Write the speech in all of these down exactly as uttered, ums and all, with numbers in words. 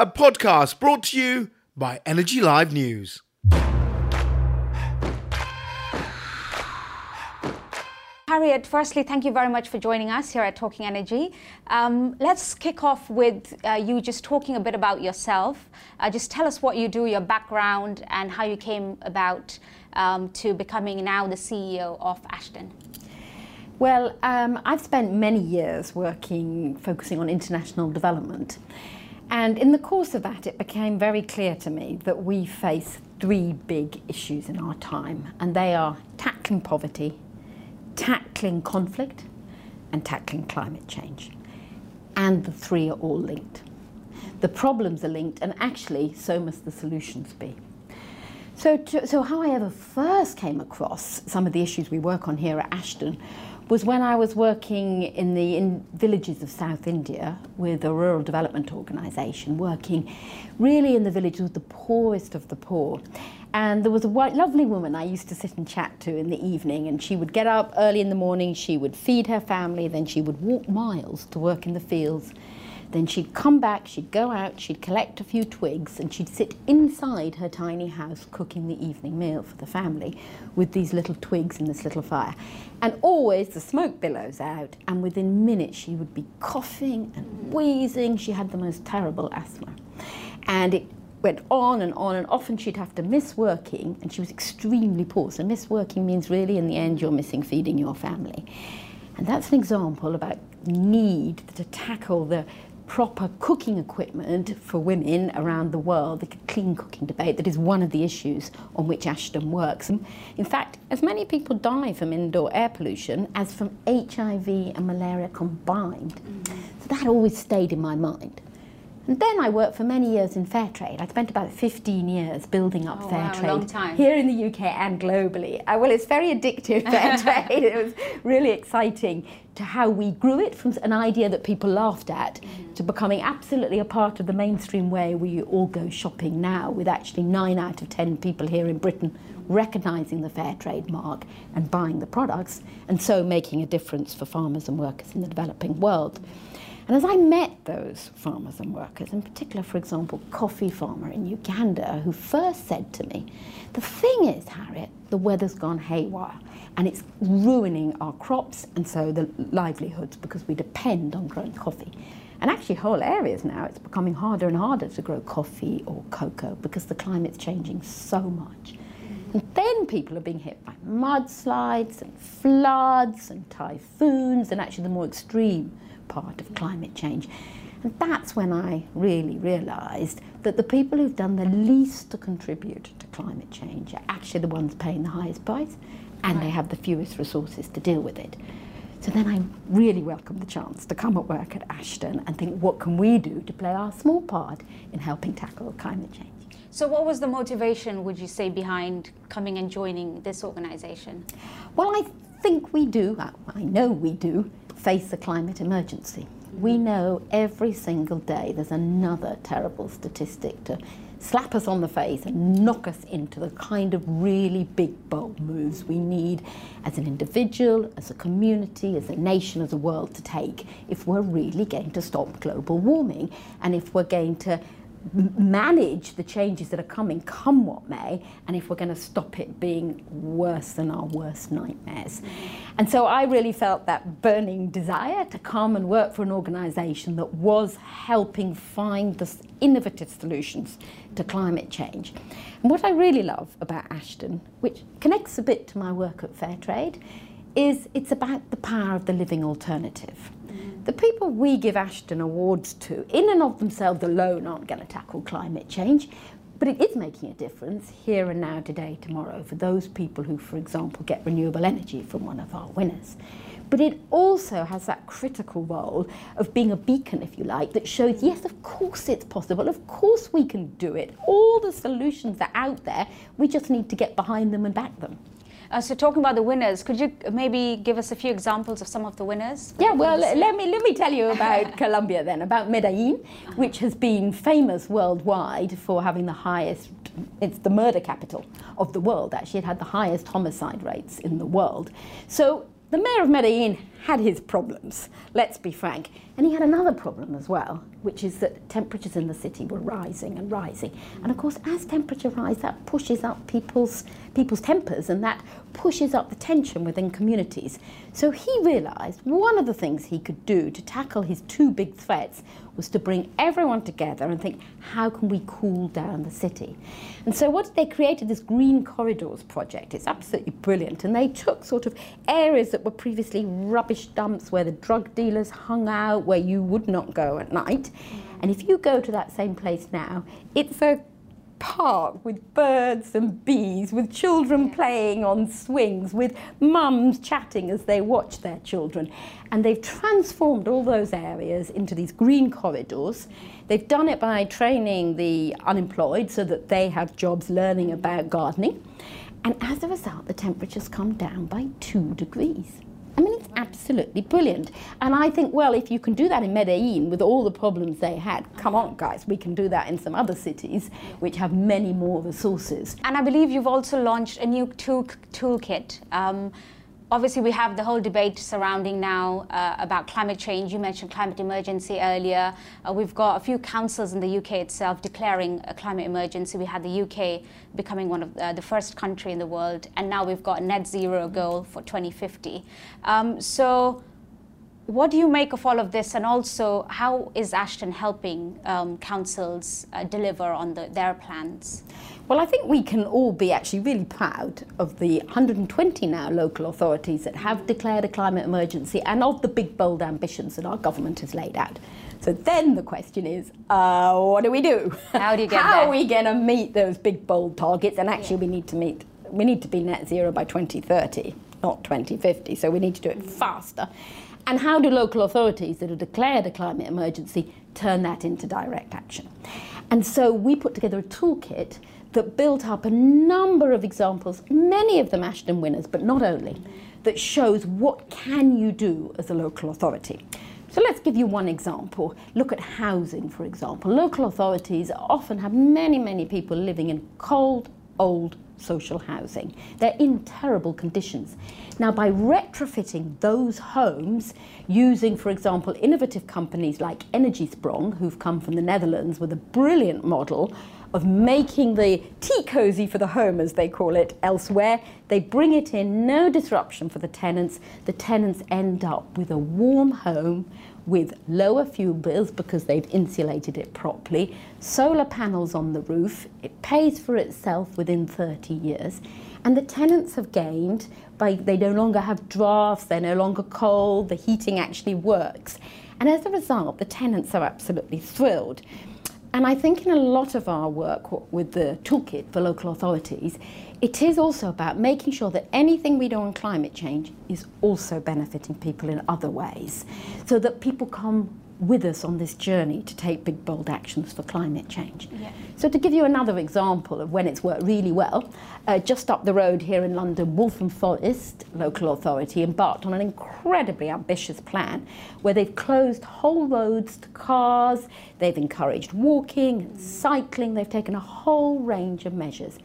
a podcast brought to you by Energy Live News. Harriet, firstly, thank you very much for joining us here at Talking Energy. Um, let's kick off with uh, you just talking a bit about yourself. Uh, just tell us what you do, your background, and how you came about um, to becoming now the C E O of Ashden. Well, um, I've spent many years working, focusing on international development. And in the course of that, it became very clear to me that we face three big issues in our time, and they are tackling poverty, tackling conflict, and tackling climate change. And the three are all linked. The problems are linked, and actually so must the solutions be. So, to, so how I ever first came across some of the issues we work on here at Ashden was when I was working in the in villages of South India with a rural development organisation, working really in the villages with the poorest of the poor. And there was a white, lovely woman I used to sit and chat to in the evening, and she would get up early in the morning, she would feed her family, then she would walk miles to work in the fields. Then she'd come back, she'd go out, she'd collect a few twigs, and she'd sit inside her tiny house cooking the evening meal for the family with these little twigs and this little fire. And always the smoke billows out, and within minutes she would be coughing and wheezing. She had the most terrible asthma. And it went on and on, and often she'd have to miss working, and she was extremely poor. So miss working means really in the end you're missing feeding your family. And that's an example about need to tackle the proper cooking equipment for women around the world, the clean cooking debate, that is one of the issues on which Ashden works. In fact, as many people die from indoor air pollution as from H I V and malaria combined. Mm. So that always stayed in my mind. And then I worked for many years in Fairtrade. I spent about fifteen years building up oh, Fairtrade wow, long time. Here in the U K and globally. Uh, well, it's very addictive, Fairtrade. It was really exciting to how we grew it from an idea that people laughed at mm. to becoming absolutely a part of the mainstream way we all go shopping now, with actually nine out of ten people here in Britain recognising the Fairtrade mark and buying the products, and so making a difference for farmers and workers in the developing world. And as I met those farmers and workers, in particular, for example, coffee farmer in Uganda, who first said to me, the thing is, Harriet, the weather's gone haywire and it's ruining our crops and so the livelihoods, because we depend on growing coffee. And actually whole areas now, it's becoming harder and harder to grow coffee or cocoa because the climate's changing so much. And then people are being hit by mudslides and floods and typhoons, and actually the more extreme part of climate change. And that's when I really realised that the people who've done the least to contribute to climate change are actually the ones paying the highest price, and they have the fewest resources to deal with it. So then I really welcomed the chance to come at work at Ashden and think, what can we do to play our small part in helping tackle climate change? So what was the motivation, would you say, behind coming and joining this organisation? Well, I think we do, I know we do, face a climate emergency. Mm-hmm. We know every single day there's another terrible statistic to slap us on the face and knock us into the kind of really big, bold moves we need as an individual, as a community, as a nation, as a world to take if we're really going to stop global warming, and if we're going to manage the changes that are coming, come what may, and if we're going to stop it being worse than our worst nightmares. And so I really felt that burning desire to come and work for an organisation that was helping find the innovative solutions to climate change. And what I really love about Ashden, which connects a bit to my work at Fairtrade, is it's about the power of the living alternative. The people we give Ashden awards to, in and of themselves alone, aren't going to tackle climate change, but it is making a difference here and now, today, tomorrow, for those people who, for example, get renewable energy from one of our winners. But it also has that critical role of being a beacon, if you like, that shows, yes, of course it's possible, of course we can do it. All the solutions are out there, we just need to get behind them and back them. Uh, so talking about the winners, could you maybe give us a few examples of some of the winners? Yeah, well, let me, let me tell you about Colombia then, about Medellin, which has been famous worldwide for having the highest, it's the murder capital of the world, actually. It had the highest homicide rates in the world. So the mayor of Medellin had his problems, let's be frank. And he had another problem as well, which is that temperatures in the city were rising and rising. And of course, as temperature rises, that pushes up people's, people's tempers, and that pushes up the tension within communities. So he realised one of the things he could do to tackle his two big threats was to bring everyone together and think, how can we cool down the city? And so what they created, this Green Corridors project. It's absolutely brilliant. And they took sort of areas that were previously rubbish dumps where the drug dealers hung out, where you would not go at night. And if you go to that same place now, it's a park with birds and bees, with children playing on swings, with mums chatting as they watch their children. And they've transformed all those areas into these green corridors. They've done it by training the unemployed so that they have jobs learning about gardening. And as a result, the temperatures come down by two degrees. I mean, it's absolutely brilliant. And I think, well, if you can do that in Medellin with all the problems they had, come on, guys, we can do that in some other cities which have many more resources. And I believe you've also launched a new tool toolkit. Um, obviously, we have the whole debate surrounding now uh, about climate change. You mentioned climate emergency earlier. Uh, we've got a few councils in the U K itself declaring a climate emergency. We had the U K becoming one of uh, the first country in the world, and now we've got a net zero goal for twenty fifty. Um, so what do you make of all of this, and also how is Ashden helping um, councils uh, deliver on the, their plans? Well, I think we can all be actually really proud of the one hundred twenty now local authorities that have declared a climate emergency, and of the big, bold ambitions that our government has laid out. So then the question is, uh, what do we do? How do you get How there? Are we going to meet those big, bold targets? And actually, yeah. we need to meet, we need to be net zero by twenty thirty, not twenty fifty. So we need to do it faster. And how do local authorities that have declared a climate emergency turn that into direct action? And so we put together a toolkit that built up a number of examples, many of them Ashden winners, but not only, that shows what can you do as a local authority. So let's give you one example. Look at housing, for example. Local authorities often have many, many people living in cold, old social housing. They're in terrible conditions. Now, by retrofitting those homes, using, for example, innovative companies like Energiesprong, who've come from the Netherlands with a brilliant model of making the tea cosy for the home, as they call it elsewhere. They bring it in, no disruption for the tenants. The tenants end up with a warm home with lower fuel bills because they've insulated it properly, solar panels on the roof, it pays for itself within thirty years. And the tenants have gained by they no longer have drafts, they're no longer cold, the heating actually works. And as a result, the tenants are absolutely thrilled. And I think in a lot of our work with the toolkit for local authorities, it is also about making sure that anything we do on climate change is also benefiting people in other ways, so that people come with us on this journey to take big, bold actions for climate change. Yeah. So to give you another example of when it's worked really well, uh, just up the road here in London, Waltham Forest local authority embarked on an incredibly ambitious plan where they've closed whole roads to cars, they've encouraged walking, mm. cycling, they've taken a whole range of measures.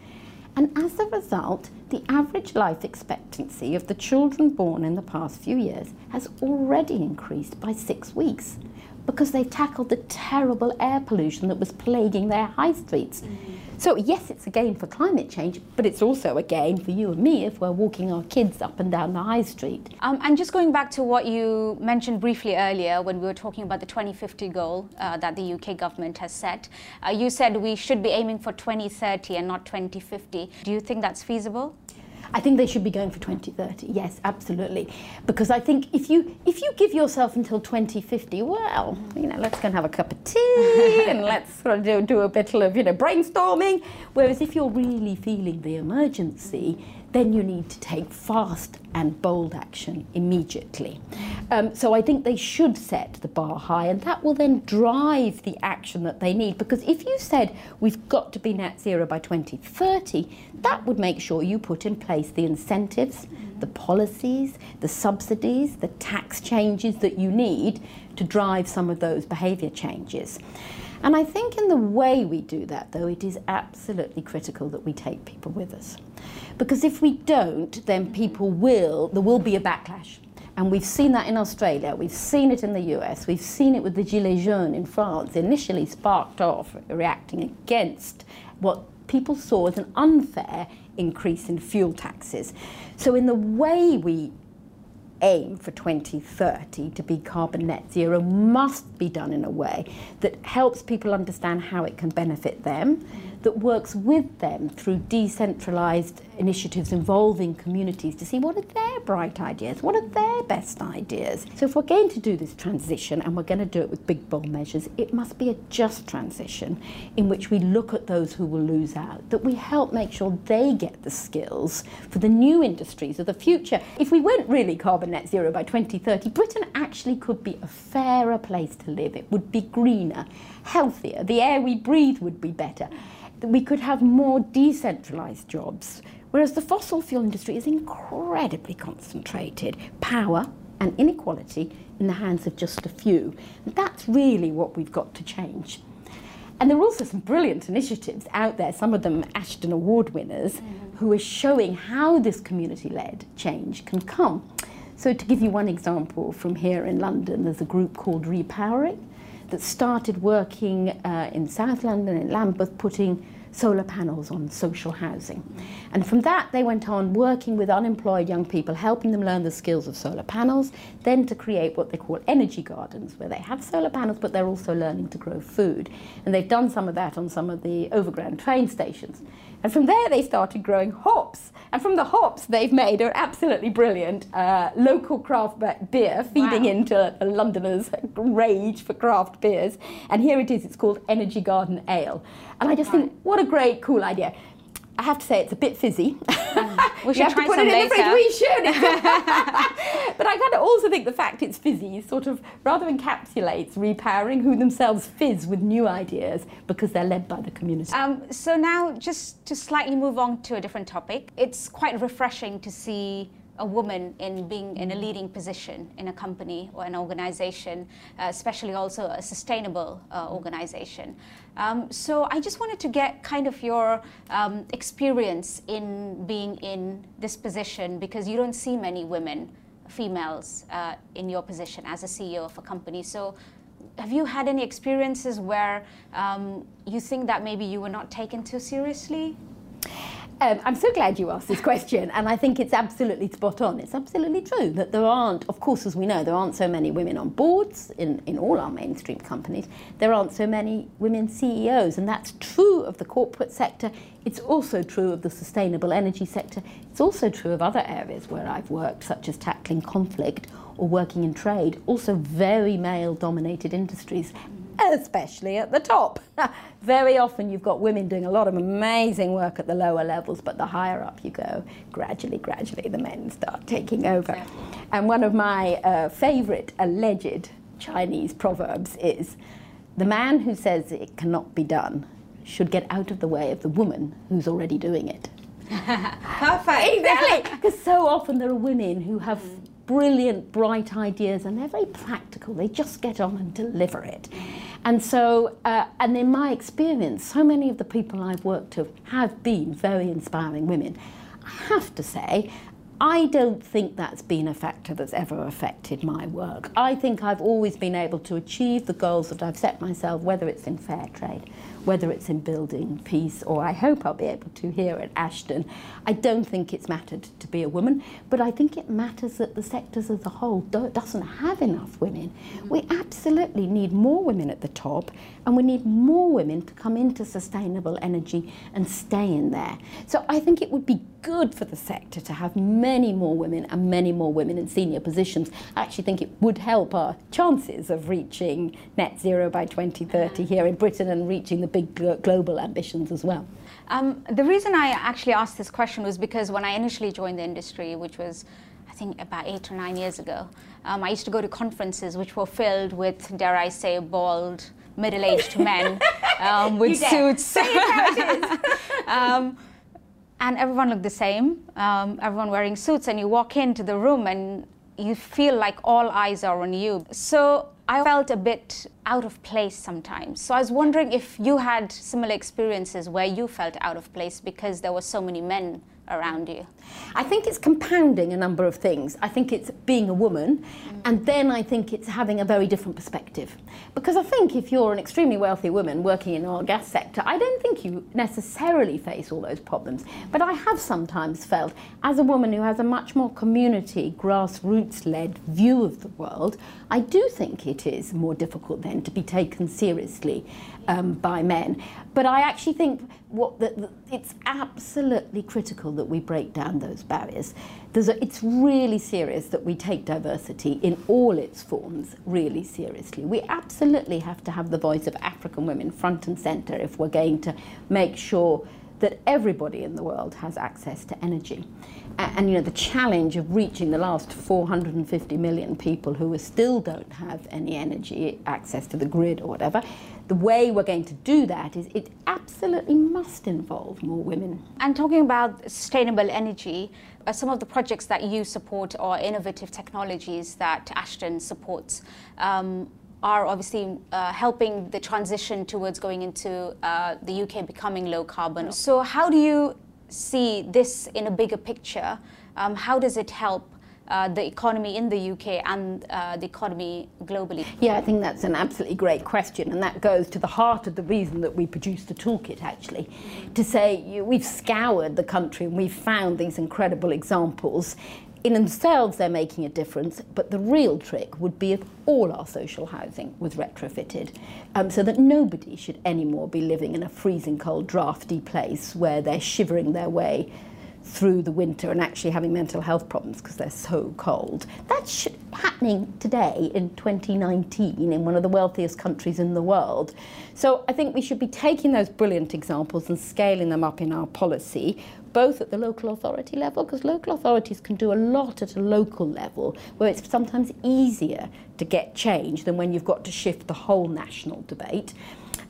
And as a result, the average life expectancy of the children born in the past few years has already increased by six weeks because they've tackled the terrible air pollution that was plaguing their high streets. Mm-hmm. So yes, it's a gain for climate change, but it's also a gain for you and me if we're walking our kids up and down the high street. Um, and just going back to what you mentioned briefly earlier when we were talking about the twenty fifty goal uh, that the U K government has set, uh, you said we should be aiming for twenty thirty and not twenty fifty. Do you think that's feasible? I think they should be going for twenty thirty, yes, absolutely. Because I think if you if you give yourself until twenty fifty, well, you know, let's go and have a cup of tea and let's sort of do, do a bit of, you know, brainstorming. Whereas if you're really feeling the emergency, then you need to take fast and bold action immediately. Um, so I think they should set the bar high, and that will then drive the action that they need. Because if you said we've got to be net zero by twenty thirty, that would make sure you put in place the incentives, the policies, the subsidies, the tax changes that you need to drive some of those behaviour changes. And I think in the way we do that, though, it is absolutely critical that we take people with us. Because if we don't, then people will, there will be a backlash. And we've seen that in Australia, we've seen it in the U S, we've seen it with the Gilets jaunes in France, initially sparked off reacting against what people saw as an unfair increase in fuel taxes. So in the way we aim for twenty thirty to be carbon net zero must be done in a way that helps people understand how it can benefit them, that works with them through decentralised initiatives involving communities to see what are their bright ideas, what are their best ideas. So if we're going to do this transition, and we're going to do it with big bold measures, it must be a just transition in which we look at those who will lose out, that we help make sure they get the skills for the new industries of the future. If we went really carbon net zero by twenty thirty, Britain actually could be a fairer place to live. It would be greener, healthier, the air we breathe would be better. We could have more decentralised jobs, whereas the fossil fuel industry is incredibly concentrated. Power and inequality in the hands of just a few. And that's really what we've got to change. And there are also some brilliant initiatives out there, some of them Ashden Award winners, mm-hmm. who are showing how this community-led change can come. So to give you one example from here in London, there's a group called Repowering that started working uh, in South London, in Lambeth, putting solar panels on social housing. And from that they went on working with unemployed young people, helping them learn the skills of solar panels, then to create what they call energy gardens, where they have solar panels but they're also learning to grow food. And they've done some of that on some of the overground train stations. And from there they started growing hops. And from the hops they've made an absolutely brilliant uh, local craft beer, feeding wow. into a Londoner's rage for craft beers. And here it is, it's called Energy Garden Ale. And I just right. think, what a great, cool idea. I have to say, it's a bit fizzy. Mm. We should have try to put some it in later. The fridge. We should. But I kind of also think the fact it's fizzy sort of rather encapsulates Repowering, who themselves fizz with new ideas because they're led by the community. Um, so now, just to slightly move on to a different topic, it's quite refreshing to see a woman in being in a leading position in a company or an organization, uh, especially also a sustainable uh, organization. Um, so I just wanted to get kind of your um, experience in being in this position, because you don't see many women, females, uh, in your position as a C E O of a company. So have you had any experiences where um, you think that maybe you were not taken too seriously? Um, I'm so glad you asked this question, and I think it's absolutely spot on. It's absolutely true that there aren't, of course, as we know, there aren't so many women on boards in, in all our mainstream companies. There aren't so many women C E Os, and that's true of the corporate sector. It's also true of the sustainable energy sector. It's also true of other areas where I've worked, such as tackling conflict or working in trade, also very male-dominated industries. Especially at the top. Very often you've got women doing a lot of amazing work at the lower levels, but the higher up you go, gradually, gradually the men start taking over. Yeah. And one of my uh, favourite alleged Chinese proverbs is, the man who says it cannot be done should get out of the way of the woman who's already doing it. Perfect! Exactly! Because so often there are women who have brilliant, bright ideas, and they're very practical. They just get on and deliver it. And so, uh, and in my experience, so many of the people I've worked with have been very inspiring women. I have to say, I don't think that's been a factor that's ever affected my work. I think I've always been able to achieve the goals that I've set myself, whether it's in Fairtrade, whether it's in building peace, or I hope I'll be able to here at Ashden. I don't think it's mattered to be a woman, but I think it matters that the sectors as a whole doesn't have enough women. We absolutely need more women at the top, and we need more women to come into sustainable energy and stay in there. So I think it would be good for the sector to have many more women and many more women in senior positions. I actually think it would help our chances of reaching net zero by twenty thirty here in Britain and reaching the big global ambitions as well. Um, the reason I actually asked this question was because when I initially joined the industry, which was I think about eight or nine years ago, um, I used to go to conferences which were filled with, dare I say, bald, middle-aged men um, with suits. um, and everyone looked the same, um, everyone wearing suits, and you walk into the room and you feel like all eyes are on you. So I felt a bit out of place sometimes. So I was wondering if you had similar experiences where you felt out of place because there were so many men around you? I think it's compounding a number of things. I think it's being a woman, mm. and then I think it's having a very different perspective. Because I think if you're an extremely wealthy woman working in the oil and gas sector, I don't think you necessarily face all those problems. But I have sometimes felt, as a woman who has a much more community, grassroots-led view of the world, I do think it is more difficult then to be taken seriously um, by men. But I actually think what the, the, it's absolutely critical that we break down those barriers. There's a, it's really serious that we take diversity in all its forms really seriously. We absolutely have to have the voice of African women front and centre if we're going to make sure that everybody in the world has access to energy. And, and you know, the challenge of reaching the last four hundred fifty million people who still don't have any energy access to the grid or whatever, the way we're going to do that is it absolutely must involve more women. And talking about sustainable energy, are some of the projects that you support or innovative technologies that Ashden supports um, are obviously uh, helping the transition towards going into uh, the U K becoming low carbon. So how do you see this in a bigger picture? Um, how does it help Uh, the economy in the U K and uh, the economy globally? Yeah, I think that's an absolutely great question, and that goes to the heart of the reason that we produced the toolkit, actually, to say you know, we've scoured the country and we've found these incredible examples. In themselves, they're making a difference, but the real trick would be if all our social housing was retrofitted um, so that nobody should anymore be living in a freezing cold, drafty place where they're shivering their way through the winter and actually having mental health problems because they're so cold. That's happening today in twenty nineteen in one of the wealthiest countries in the world. So I think we should be taking those brilliant examples and scaling them up in our policy, both at the local authority level, because local authorities can do a lot at a local level where it's sometimes easier to get change than when you've got to shift the whole national debate.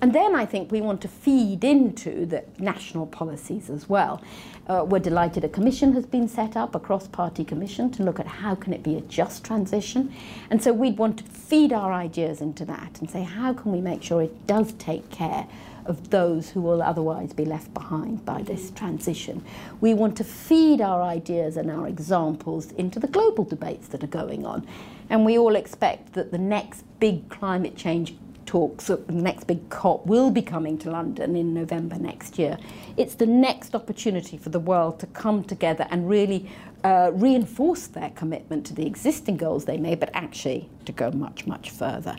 And then I think we want to feed into the national policies as well. Uh, we're delighted a commission has been set up, a cross-party commission, to look at how can it be a just transition. And so we'd want to feed our ideas into that and say, how can we make sure it does take care of those who will otherwise be left behind by this transition? We want to feed our ideas and our examples into the global debates that are going on. And we all expect that the next big climate change talks, the next big COP will be coming to London in November next year. It's the next opportunity for the world to come together and really uh, reinforce their commitment to the existing goals they made, but actually to go much, much further.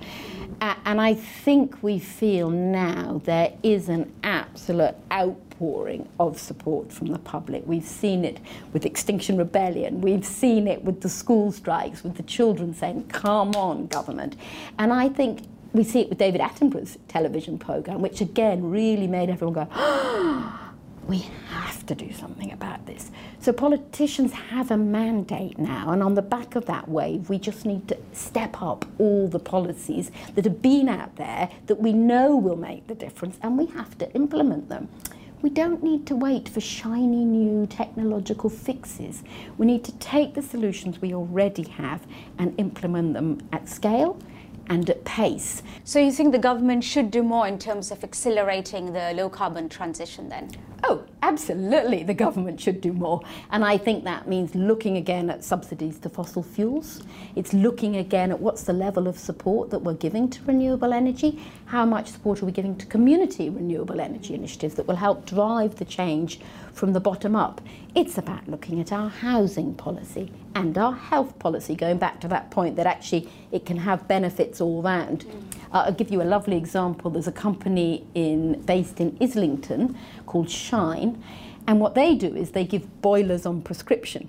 Uh, and I think we feel now there is an absolute outpouring of support from the public. We've seen it with Extinction Rebellion, we've seen it with the school strikes, with the children saying, come on, government. And I think we see it with David Attenborough's television programme, which again really made everyone go, oh, we have to do something about this. So politicians have a mandate now, and on the back of that wave, we just need to step up all the policies that have been out there that we know will make the difference, and we have to implement them. We don't need to wait for shiny new technological fixes. We need to take the solutions we already have and implement them at scale and at pace. So you think the government should do more in terms of accelerating the low carbon transition then? Oh, absolutely, the government should do more. And I think that means looking again at subsidies to fossil fuels. It's looking again at what's the level of support that we're giving to renewable energy, how much support are we giving to community renewable energy initiatives that will help drive the change from the bottom up. It's about looking at our housing policy and our health policy, going back to that point that actually it can have benefits all round. Mm. Uh, I'll give you a lovely example. There's a company in, based in Islington called Shine, and what they do is they give boilers on prescription.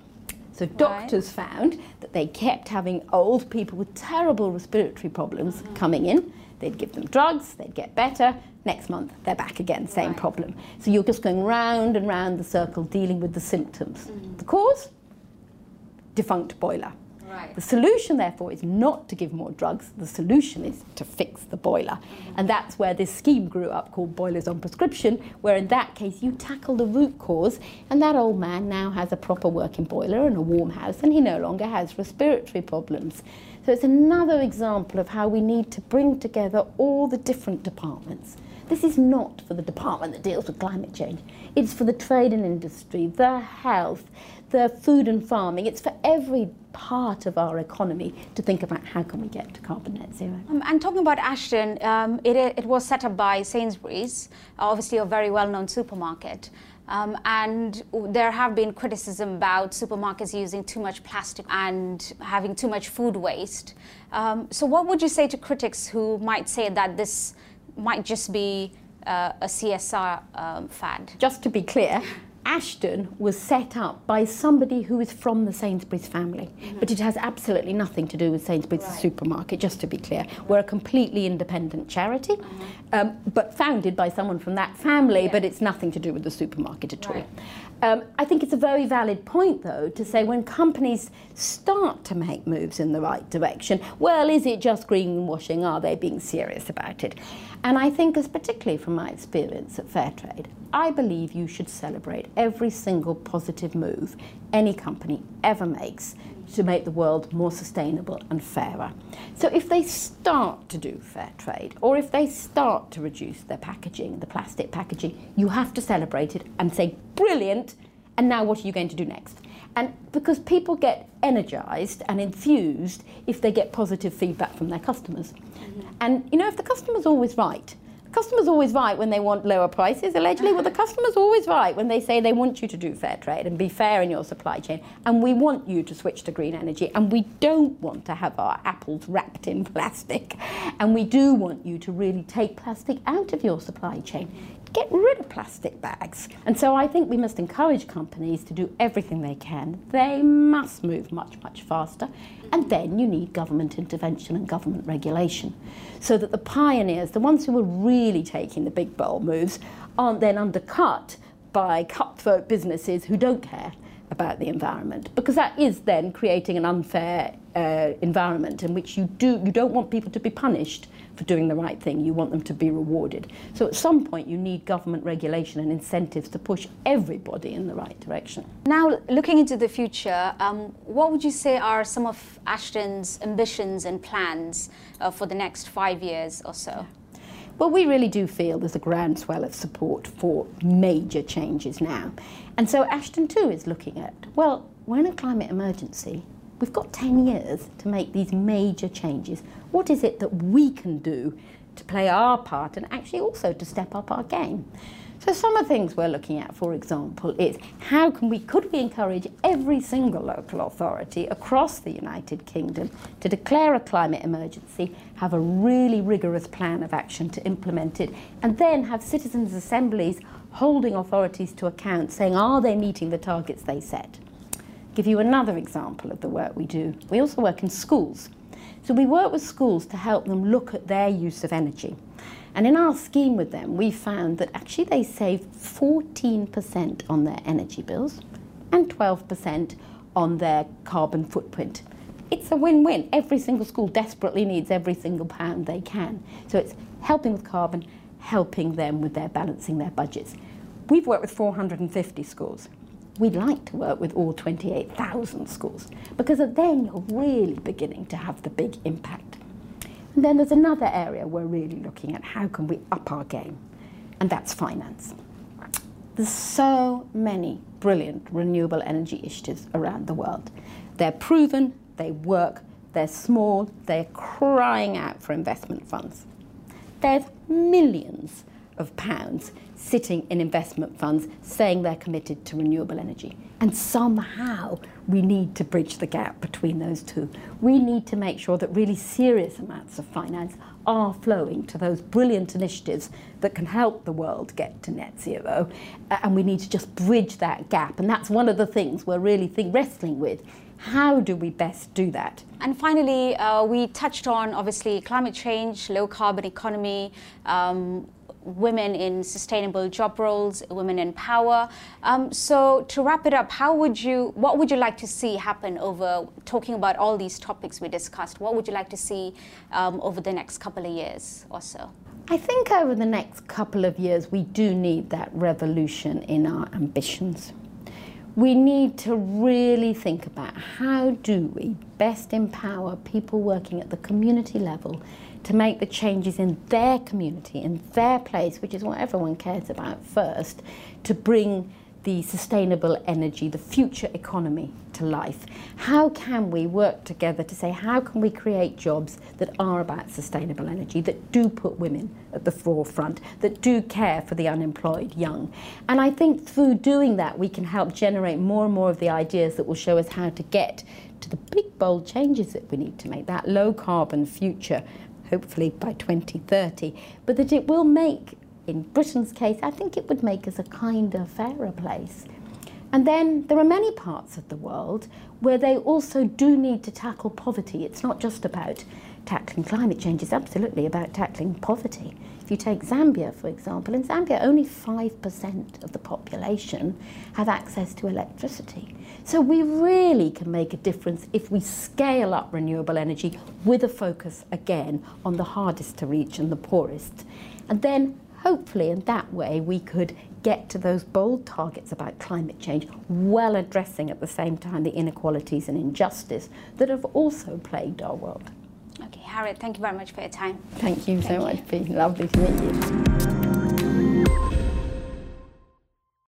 So doctors right. found that they kept having old people with terrible respiratory problems mm-hmm. coming in. They'd give them drugs, they'd get better. Next month, they're back again, same right. problem. So you're just going round and round the circle dealing with the symptoms. Mm-hmm. The cause? Defunct boiler. Right. The solution, therefore, is not to give more drugs. The solution is to fix the boiler. Mm-hmm. And that's where this scheme grew up called Boilers on Prescription, where in that case you tackle the root cause, and that old man now has a proper working boiler and a warm house, and he no longer has respiratory problems. So it's another example of how we need to bring together all the different departments. This is not for the department that deals with climate change. It's for the trade and industry, the health, the food and farming. It's for every part of our economy to think about how can we get to carbon net zero. Um, and talking about Ashden, um, it, it was set up by Sainsbury's, obviously a very well-known supermarket. Um, and there have been criticism about supermarkets using too much plastic and having too much food waste. Um, so what would you say to critics who might say that this might just be uh, a C S R um, fad? Just to be clear, Ashden was set up by somebody who is from the Sainsbury's family, mm-hmm. but it has absolutely nothing to do with Sainsbury's right. supermarket, just to be clear. We're a completely independent charity, mm-hmm. um, but founded by someone from that family, yeah. but it's nothing to do with the supermarket at right. all. Um, I think it's a very valid point, though, to say when companies start to make moves in the right direction, well, is it just greenwashing? Are they being serious about it? And I think, as particularly from my experience at Fairtrade, I believe you should celebrate every single positive move any company ever makes to make the world more sustainable and fairer. So if they start to do fair trade, or if they start to reduce their packaging, the plastic packaging, you have to celebrate it and say, brilliant, and now what are you going to do next? And because people get energised and enthused if they get positive feedback from their customers. Mm-hmm. And, you know, if the customer's always right, the customer's always right when they want lower prices, allegedly, well, the customer's always right when they say they want you to do fair trade and be fair in your supply chain, and we want you to switch to green energy, and we don't want to have our apples wrapped in plastic, and we do want you to really take plastic out of your supply chain. Get rid of plastic bags. And so I think we must encourage companies to do everything they can. They must move much, much faster. And then you need government intervention and government regulation so that the pioneers, the ones who are really taking the big bold moves, aren't then undercut by cutthroat businesses who don't care about the environment, because that is then creating an unfair uh, environment in which you do you don't want people to be punished for doing the right thing. You want them to be rewarded. So at some point you need government regulation and incentives to push everybody in the right direction. Now, looking into the future, um, what would you say are some of Ashden's ambitions and plans uh, for the next five years or so? Yeah. Well, we really do feel there's a groundswell of support for major changes now. And so Ashden too is looking at, well, we're in a climate emergency. We've got ten years to make these major changes. What is it that we can do to play our part and actually also to step up our game? So some of the things we're looking at, for example, is how can we, could we encourage every single local authority across the United Kingdom to declare a climate emergency, have a really rigorous plan of action to implement it, and then have citizens' assemblies holding authorities to account, saying, are they meeting the targets they set? I'll give you another example of the work we do. We also work in schools. So we work with schools to help them look at their use of energy. And in our scheme with them, we found that actually they saved fourteen percent on their energy bills and twelve percent on their carbon footprint. It's a win-win. Every single school desperately needs every single pound they can. So it's helping with carbon, helping them with their balancing their budgets. We've worked with four hundred fifty schools. We'd like to work with all twenty-eight thousand schools, because then you're really beginning to have the big impact. And then there's another area we're really looking at, how can we up our game? And that's finance. There's so many brilliant renewable energy initiatives around the world. They're proven, they work, they're small, they're crying out for investment funds. There's millions of pounds sitting in investment funds saying they're committed to renewable energy. And somehow we need to bridge the gap between those two. We need to make sure that really serious amounts of finance are flowing to those brilliant initiatives that can help the world get to net zero. And we need to just bridge that gap. And that's one of the things we're really think, wrestling with. How do we best do that? And finally, uh, we touched on, obviously, climate change, low carbon economy, um, women in sustainable job roles, women in power. Um, so to wrap it up, how would you, what would you like to see happen over, talking about all these topics we discussed, what would you like to see um, over the next couple of years or so? I think over the next couple of years, we do need that revolution in our ambitions. we need to really think about how do we best empower people working at the community level to make the changes in their community, in their place, which is what everyone cares about first, to bring the sustainable energy, the future economy to life. How can we work together to say, how can we create jobs that are about sustainable energy, that do put women at the forefront, that do care for the unemployed young? And I think through doing that, we can help generate more and more of the ideas that will show us how to get to the big, bold changes that we need to make, that low-carbon future, hopefully by twenty thirty, but that it will make, in Britain's case, I think it would make us a kinder, fairer place. And then there are many parts of the world where they also do need to tackle poverty. It's not just about tackling climate change, it's absolutely about tackling poverty. If you take Zambia, for example, in Zambia only five percent of the population have access to electricity. So we really can make a difference if we scale up renewable energy with a focus, again, on the hardest to reach and the poorest. And then hopefully in that way we could get to those bold targets about climate change while addressing at the same time the inequalities and injustice that have also plagued our world. Okay, Harriet, thank you very much for your time. Thank you so much, Bea. Lovely to meet you.